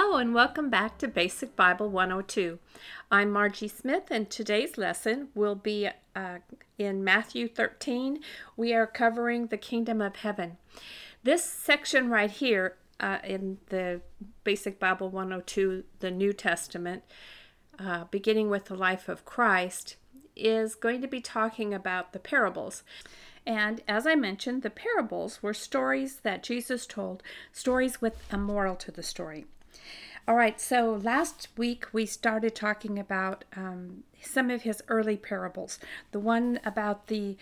Hello and welcome back to Basic Bible 102. I'm Margie Smith, and today's lesson will be in Matthew 13. We are covering the Kingdom of Heaven. This section right here in the Basic Bible 102, the New Testament, beginning with the life of Christ, is going to be talking about the parables. And as I mentioned, the parables were stories that Jesus told, stories with a moral to the story. All right, so last week we started talking about some of his early parables. The one about the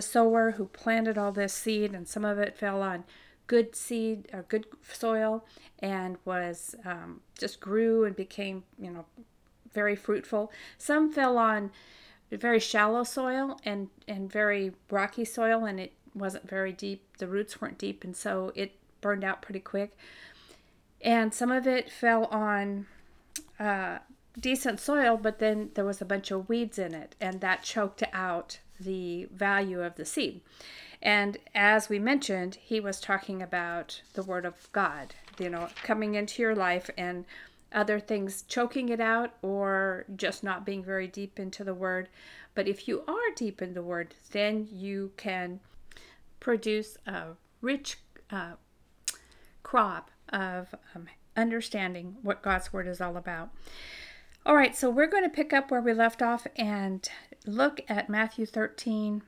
sower who planted all this seed, and some of it fell on good seed or good soil and was just grew and became, very fruitful. Some fell on very shallow soil and very rocky soil, and it wasn't very deep. The roots weren't deep, and so it burned out pretty quick. And some of it fell on decent soil, but then there was a bunch of weeds in it, and that choked out the value of the seed. And as we mentioned, he was talking about the Word of God, coming into your life and other things choking it out or just not being very deep into the Word. But if you are deep in the Word, then you can produce a rich crop of understanding what God's Word is all about. All right, so we're going to pick up where we left off and look at Matthew 13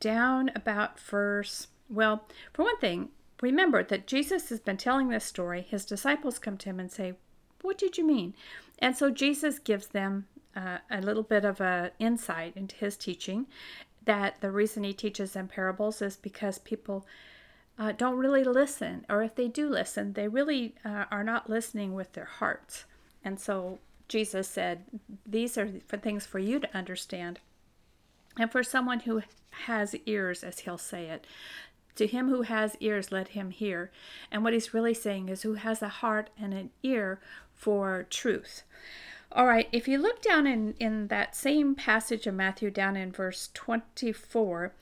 down about verse. Well, for one thing, remember that Jesus has been telling this story. His disciples come to him and say, "What did you mean?" And so Jesus gives them a little bit of an insight into his teaching, that the reason he teaches them parables is because people don't really listen, or if they do listen, they really are not listening with their hearts. And so Jesus said, these are for things for you to understand, and for someone who has ears, as he'll say it. To him who has ears, let him hear. And what he's really saying is who has a heart and an ear for truth. All right, if you look down in that same passage of Matthew, down in verse 24,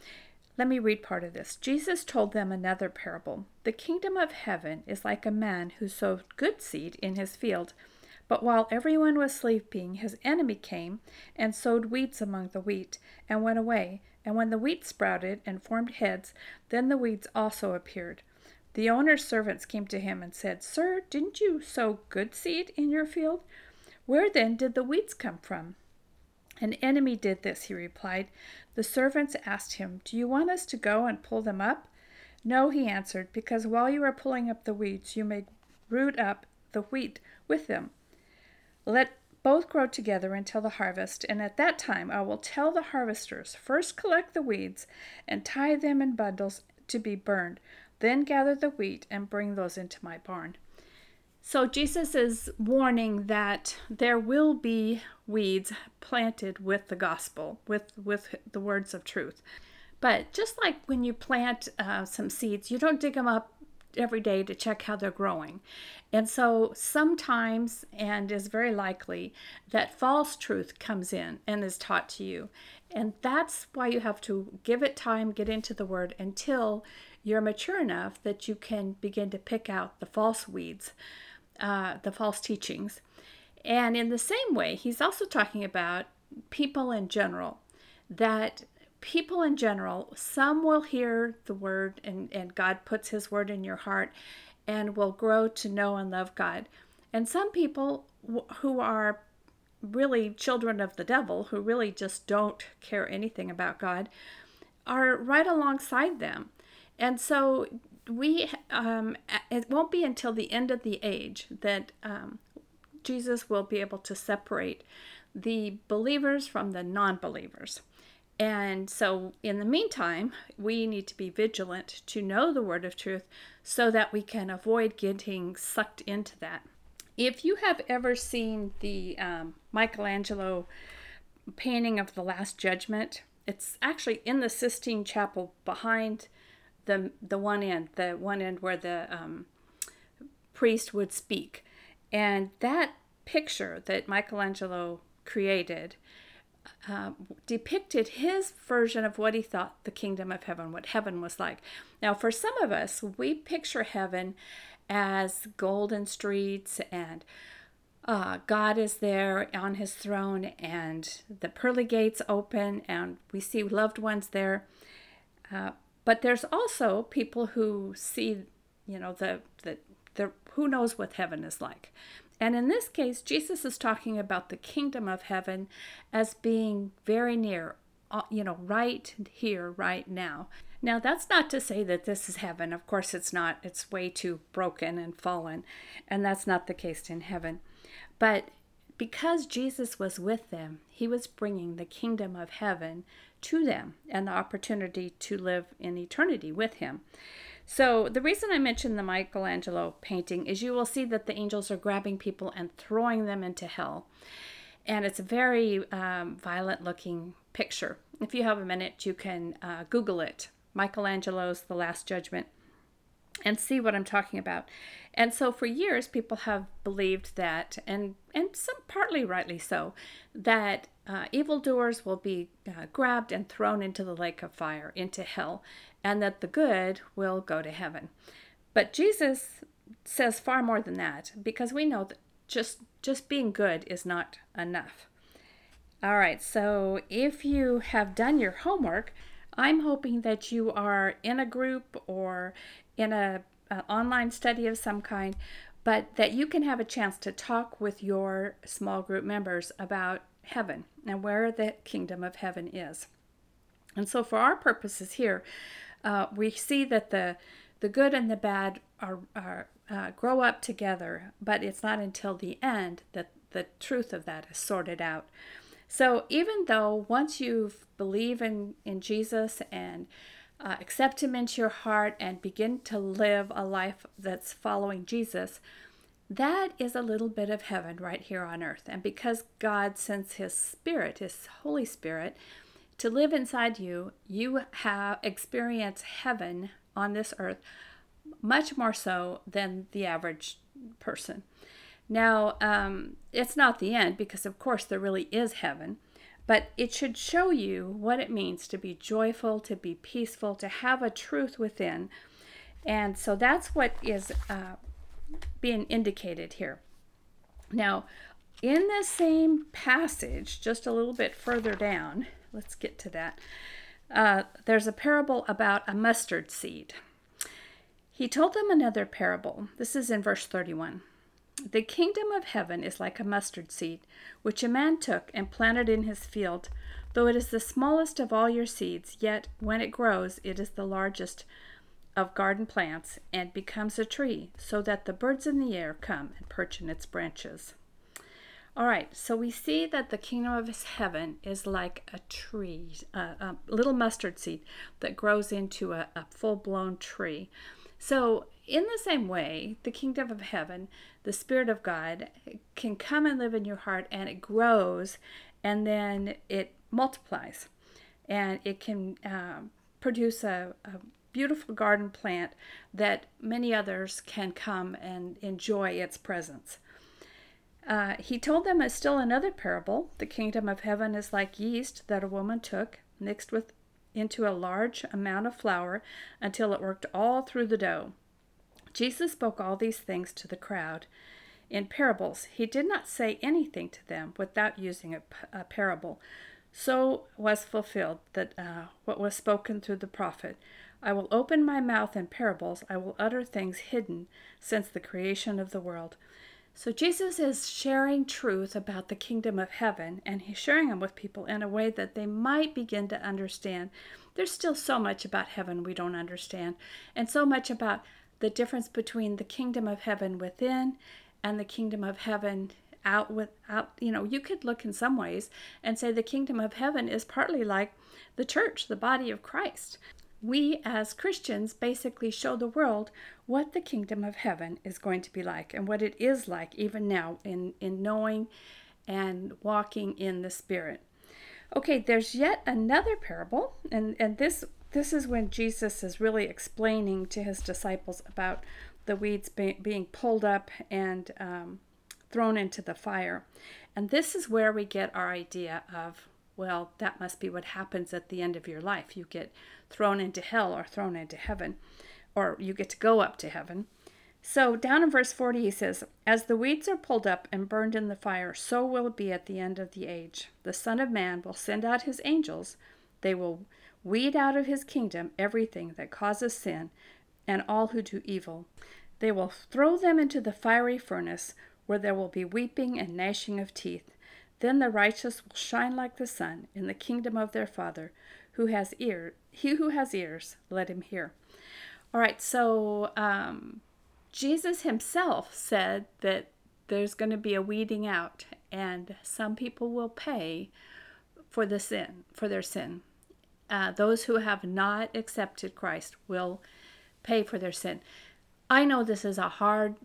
let me read part of this. Jesus told them another parable. "The kingdom of heaven is like a man who sowed good seed in his field, but while everyone was sleeping, his enemy came and sowed weeds among the wheat and went away. And when the wheat sprouted and formed heads, then the weeds also appeared. The owner's servants came to him and said, 'Sir, didn't you sow good seed in your field? Where then did the weeds come from?' 'An enemy did this,' he replied. The servants asked him, 'Do you want us to go and pull them up?' 'No,' he answered, 'because while you are pulling up the weeds, you may root up the wheat with them. Let both grow together until the harvest, and at that time I will tell the harvesters, first collect the weeds and tie them in bundles to be burned, then gather the wheat and bring those into my barn.'" So Jesus is warning that there will be weeds planted with the gospel, with the words of truth. But just like when you plant some seeds, you don't dig them up every day to check how they're growing. And so sometimes, and is very likely, that false truth comes in and is taught to you. And that's why you have to give it time, get into the Word until you're mature enough that you can begin to pick out the false weeds, the false teachings. And in the same way, he's also talking about people in general, that people in general, some will hear the Word, and God puts his Word in your heart and will grow to know and love God. And some people who are really children of the devil, who really just don't care anything about God, are right alongside them. And so we, it won't be until the end of the age that Jesus will be able to separate the believers from the non-believers. And so in the meantime, we need to be vigilant to know the Word of truth so that we can avoid getting sucked into that. If you have ever seen the Michelangelo painting of the Last Judgment, it's actually in the Sistine Chapel behind the one end where the priest would speak. And that picture that Michelangelo created depicted his version of what he thought the kingdom of heaven, what heaven was like. Now, for some of us, we picture heaven as golden streets and God is there on his throne and the pearly gates open and we see loved ones there. But there's also people who see, you know, the who knows what heaven is like. And in this case, Jesus is talking about the kingdom of heaven as being very near, you know, right here, right now. Now, that's not to say that this is heaven. Of course, it's not. It's way too broken and fallen, and that's not the case in heaven. But because Jesus was with them, he was bringing the kingdom of heaven to them and the opportunity to live in eternity with him. So the reason I mentioned the Michelangelo painting is you will see that the angels are grabbing people and throwing them into hell. And it's a very violent looking picture. If you have a minute, you can Google it. Michelangelo's The Last Judgment and see what I'm talking about. And so for years, people have believed that, and some partly rightly so, that evildoers will be grabbed and thrown into the lake of fire, into hell, and that the good will go to heaven. But Jesus says far more than that, because we know that just being good is not enough. All right, so if you have done your homework, I'm hoping that you are in a group or in an online study of some kind, but that you can have a chance to talk with your small group members about heaven and where the kingdom of heaven is. And so for our purposes here, we see that the good and the bad are grow up together, but it's not until the end that the truth of that is sorted out. So even though once you believe in Jesus and accept him into your heart and begin to live a life that's following Jesus, that is a little bit of heaven right here on earth. And because God sends his Spirit, his Holy Spirit, to live inside you, you have experienced heaven on this earth much more so than the average person. Now, it's not the end because, of course, there really is heaven, but it should show you what it means to be joyful, to be peaceful, to have a truth within. And so that's what is being indicated here. Now, in the same passage, just a little bit further down, let's get to that. There's a parable about a mustard seed. He told them another parable. This is in verse 31. The kingdom of heaven is like a mustard seed, which a man took and planted in his field. Though it is the smallest of all your seeds, yet when it grows, it is the largest of garden plants and becomes a tree, so that the birds in the air come and perch in its branches. All right, so we see that the kingdom of heaven is like a tree, a little mustard seed that grows into a full-blown tree. So in the same way, the kingdom of heaven, the Spirit of God, can come and live in your heart, and it grows, and then it multiplies, and it can produce a beautiful garden plant that many others can come and enjoy its presence. He told them still another parable. The kingdom of heaven is like yeast that a woman took, mixed with into a large amount of flour until it worked all through the dough. Jesus spoke all these things to the crowd in parables. He did not say anything to them without using a parable. So was fulfilled that what was spoken through the prophet. I will open my mouth in parables. I will utter things hidden since the creation of the world. So Jesus is sharing truth about the kingdom of heaven, and he's sharing them with people in a way that they might begin to understand. There's still so much about heaven we don't understand, and so much about the difference between the kingdom of heaven within and the kingdom of heaven out. You know, you could look in some ways and say the kingdom of heaven is partly like the church, the body of Christ. We as Christians basically show the world what the kingdom of heaven is going to be like and what it is like even now in knowing and walking in the Spirit. Okay, there's yet another parable, and this is when Jesus is really explaining to his disciples about the weeds being pulled up and thrown into the fire. And this is where we get our idea of well, that must be what happens at the end of your life. You get thrown into hell or thrown into heaven, or you get to go up to heaven. So down in verse 40, he says, as the weeds are pulled up and burned in the fire, so will it be at the end of the age. The Son of Man will send out his angels. They will weed out of his kingdom everything that causes sin and all who do evil. They will throw them into the fiery furnace, where there will be weeping and gnashing of teeth. Then the righteous will shine like the sun in the kingdom of their Father. He who has ears, let him hear. All right, so Jesus himself said that there's going to be a weeding out, and some people will pay for the sin, for their sin. Those who have not accepted Christ will pay for their sin. I know this is a hard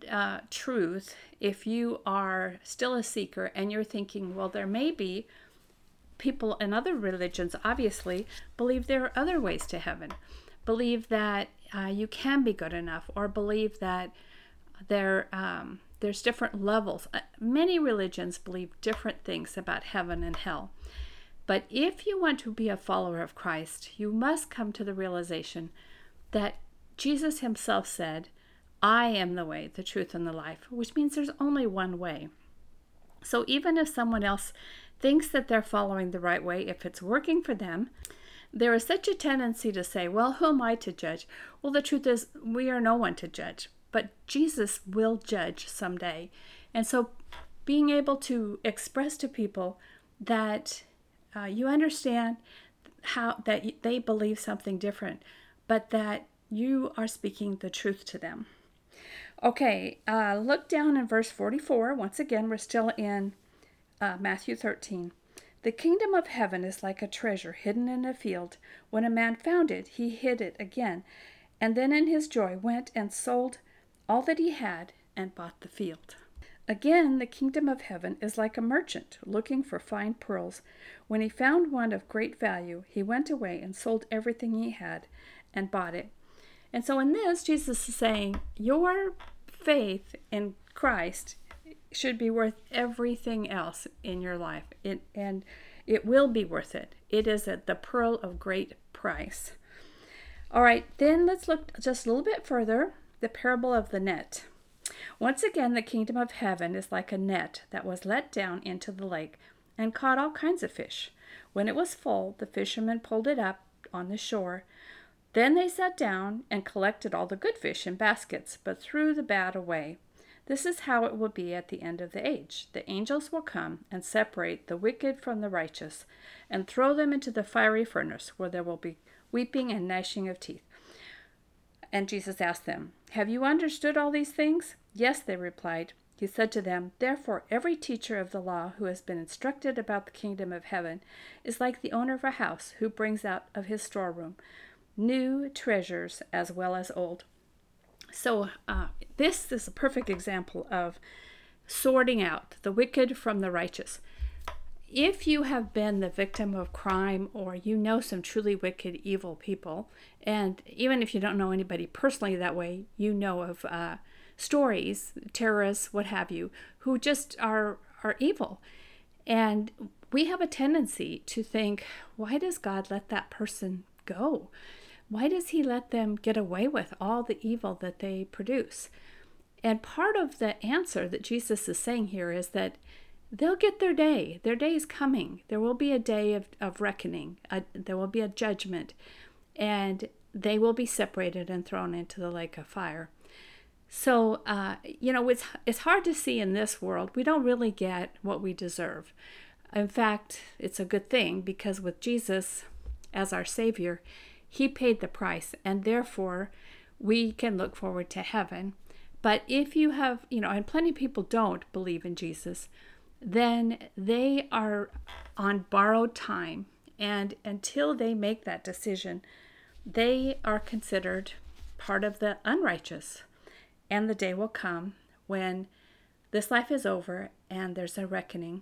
truth if you are still a seeker and you're thinking, well, there may be people in other religions, obviously, believe there are other ways to heaven, believe that you can be good enough, or believe that there's different levels. Many religions believe different things about heaven and hell. But if you want to be a follower of Christ, you must come to the realization that Jesus himself said, I am the way, the truth, and the life, which means there's only one way. So even if someone else thinks that they're following the right way, if it's working for them, there is such a tendency to say, well, who am I to judge? Well, the truth is, we are no one to judge, but Jesus will judge someday. And so being able to express to people that you understand how that they believe something different, but that you are speaking the truth to them. Okay, look down in verse 44. Once again, we're still in Matthew 13. The kingdom of heaven is like a treasure hidden in a field. When a man found it, he hid it again, and then in his joy went and sold all that he had and bought the field. Again, the kingdom of heaven is like a merchant looking for fine pearls. When he found one of great value, he went away and sold everything he had and bought it. And so in this, Jesus is saying, your faith in Christ should be worth everything else in your life. And it will be worth it. It is the pearl of great price. All right, then let's look just a little bit further. The parable of the net. Once again, the kingdom of heaven is like a net that was let down into the lake and caught all kinds of fish. When it was full, the fishermen pulled it up on the shore. Then they sat down and collected all the good fish in baskets, but threw the bad away. This is how it will be at the end of the age. The angels will come and separate the wicked from the righteous and throw them into the fiery furnace, where there will be weeping and gnashing of teeth. And Jesus asked them, have you understood all these things? Yes, they replied. He said to them, therefore, every teacher of the law who has been instructed about the kingdom of heaven is like the owner of a house who brings out of his storeroom new treasures as well as old. So this is a perfect example of sorting out the wicked from the righteous. If you have been the victim of crime, or you know some truly wicked, evil people, and even if you don't know anybody personally that way, you know of stories, terrorists, what have you, who just are evil. And we have a tendency to think, why does God let that person go? Why does he let them get away with all the evil that they produce? And part of the answer that Jesus is saying here is that they'll get their day. Their day is coming. There will be a day of reckoning. There will be a judgment, and they will be separated and thrown into the lake of fire. So, it's hard to see in this world. We don't really get what we deserve. In fact, it's a good thing, because with Jesus as our Savior, he paid the price, and therefore we can look forward to heaven. But if you have, and plenty of people don't believe in Jesus, then they are on borrowed time. And until they make that decision, they are considered part of the unrighteous. And the day will come when this life is over and there's a reckoning.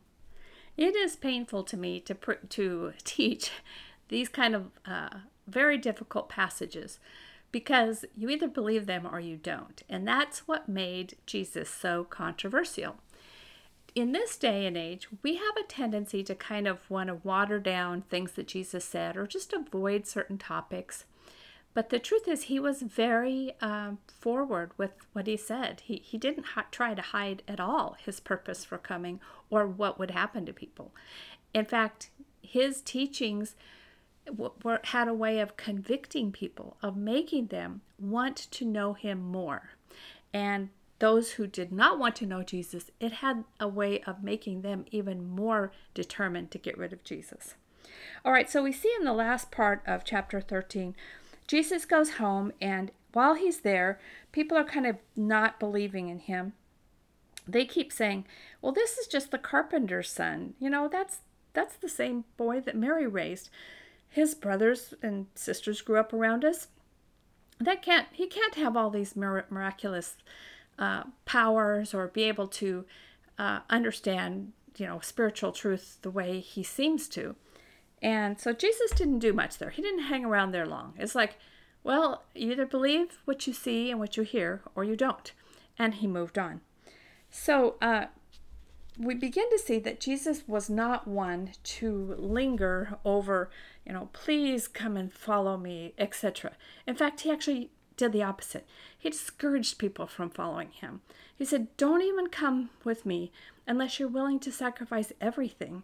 It is painful to me to teach these kind of very difficult passages, because you either believe them or you don't. And that's what made Jesus so controversial. in this day and age, we have a tendency to kind of want to water down things that Jesus said or just avoid certain topics. But the truth is, he was very forward with what he said. He didn't try to hide at all his purpose for coming or what would happen to people. In fact, his teachings had a way of convicting people, of making them want to know him more. And those who did not want to know Jesus, it had a way of making them even more determined to get rid of Jesus. All right, so we see in the last part of chapter 13, Jesus goes home, and while he's there, people are kind of not believing in him. They keep saying, well, this is just the carpenter's son. You know, that's the same boy that Mary raised. His brothers and sisters grew up around us. He can't have all these miraculous powers or be able to understand, you know, spiritual truth the way he seems to. And so Jesus didn't do much there. He didn't hang around there long. It's like, well, you either believe what you see and what you hear, or you don't. And he moved on. So we begin to see that Jesus was not one to linger over, you know, please come and follow me, etc. In fact, he actually did the opposite. He discouraged people from following him. He said, don't even come with me unless you're willing to sacrifice everything.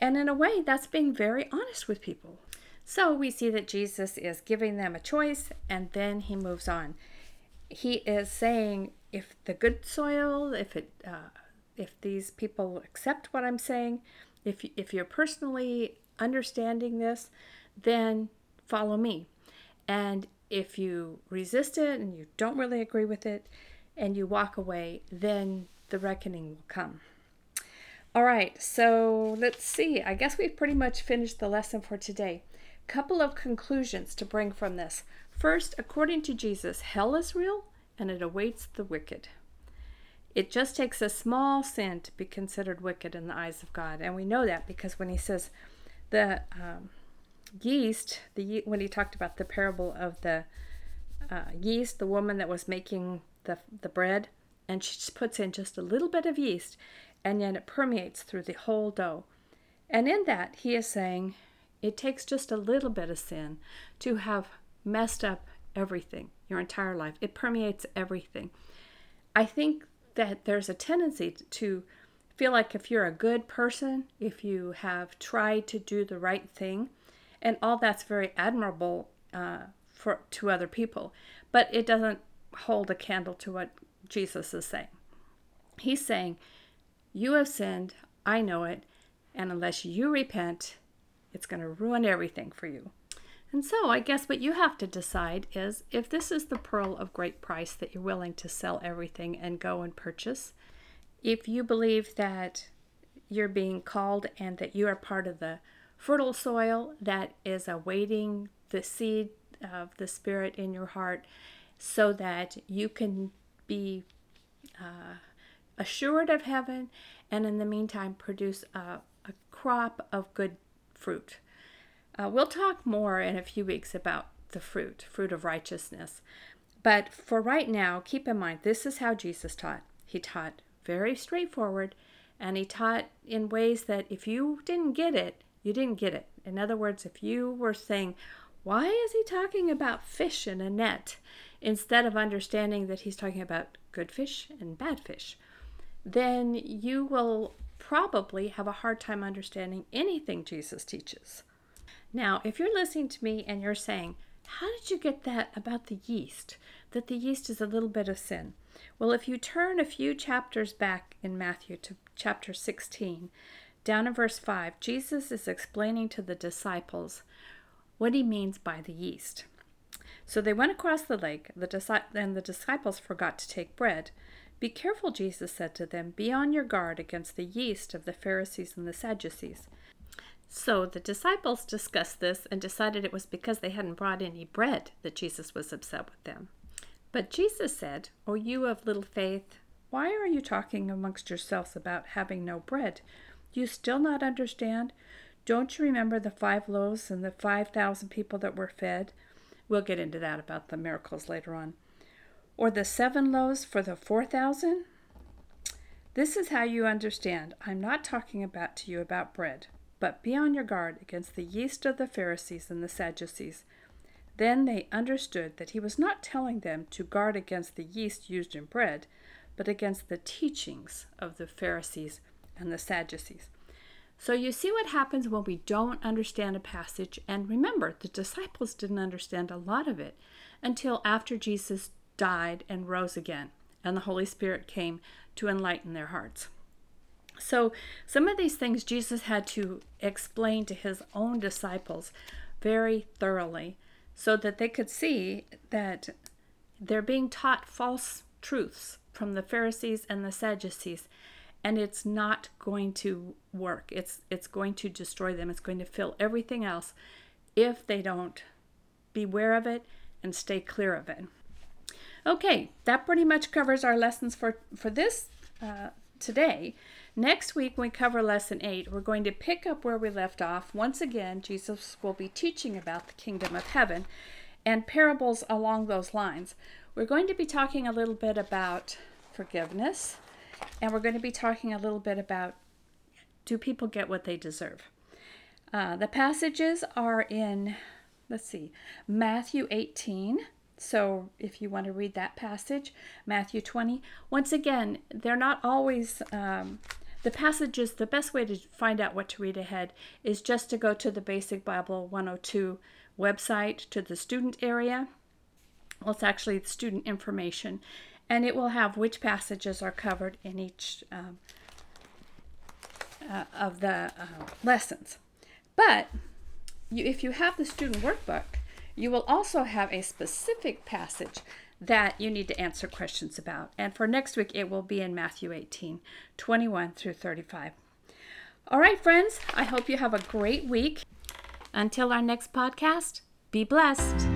And in a way, that's being very honest with people. So we see that Jesus is giving them a choice, and then he moves on. He is saying, if the good soil, if these people accept what I'm saying, if you're personally understanding this, then follow me. And if you resist it and you don't really agree with it and you walk away, then the reckoning will come. All right, so let's see. I guess we've pretty much finished the lesson for today. Couple of conclusions to bring from this. First, according to Jesus, hell is real and it awaits the wicked. It just takes a small sin to be considered wicked in the eyes of God. And we know that because when he says the yeast, when he talked about the parable of the yeast, the woman that was making the bread, and she just puts in just a little bit of yeast, and then it permeates through the whole dough. And in that, he is saying, it takes just a little bit of sin to have messed up everything, your entire life. It permeates everything. I think that there's a tendency to feel like if you're a good person, if you have tried to do the right thing, and all that's very admirable to other people, but it doesn't hold a candle to what Jesus is saying. He's saying, you have sinned, I know it, and unless you repent, it's going to ruin everything for you. And so I guess what you have to decide is if this is the pearl of great price that you're willing to sell everything and go and purchase, if you believe that you're being called and that you are part of the fertile soil that is awaiting the seed of the Spirit in your heart so that you can be assured of heaven, and in the meantime produce a crop of good fruit. We'll talk more in a few weeks about the fruit of righteousness. But for right now, keep in mind, this is how Jesus taught. He taught very straightforward, and he taught in ways that if you didn't get it, you didn't get it. In other words, if you were saying, why is he talking about fish in a net, instead of understanding that he's talking about good fish and bad fish, then you will probably have a hard time understanding anything Jesus teaches. Now, if you're listening to me and you're saying, how did you get that about the yeast, that the yeast is a little bit of sin? Well, if you turn a few chapters back in Matthew to chapter 16, down in verse 5, Jesus is explaining to the disciples what he means by the yeast. So they went across the lake, and the disciples forgot to take bread. Be careful, Jesus said to them, be on your guard against the yeast of the Pharisees and the Sadducees. So the disciples discussed this and decided it was because they hadn't brought any bread that Jesus was upset with them. But Jesus said, O you of little faith, why are you talking amongst yourselves about having no bread? Do you still not understand? Don't you remember the 5 loaves and the 5,000 people that were fed? We'll get into that about the miracles later on. Or the 7 loaves for the 4,000? This is how you understand. I'm not talking to you about bread, but be on your guard against the yeast of the Pharisees and the Sadducees. Then they understood that he was not telling them to guard against the yeast used in bread, but against the teachings of the Pharisees and the Sadducees. So you see what happens when we don't understand a passage. And remember, the disciples didn't understand a lot of it until after Jesus died and rose again, and the Holy Spirit came to enlighten their hearts. So some of these things Jesus had to explain to his own disciples very thoroughly so that they could see that they're being taught false truths from the Pharisees and the Sadducees, and it's not going to work. It's going to destroy them. It's going to fill everything else if they don't beware of it and stay clear of it. Okay, that pretty much covers our lessons for this today. Next week, when we cover Lesson 8, we're going to pick up where we left off. Once again, Jesus will be teaching about the kingdom of heaven and parables along those lines. We're going to be talking a little bit about forgiveness, and we're going to be talking a little bit about, do people get what they deserve? The passages are in, Matthew 18. So if you want to read that passage, Matthew 20. Once again, they're not always, the passages, the best way to find out what to read ahead is just to go to the Basic Bible 102 website, to the student area. Well, it's actually the student information, and it will have which passages are covered in each of the lessons. But if you have the student workbook, you will also have a specific passage that you need to answer questions about. And for next week, it will be in Matthew 18, 21 through 35. All right, friends, I hope you have a great week. Until our next podcast, be blessed.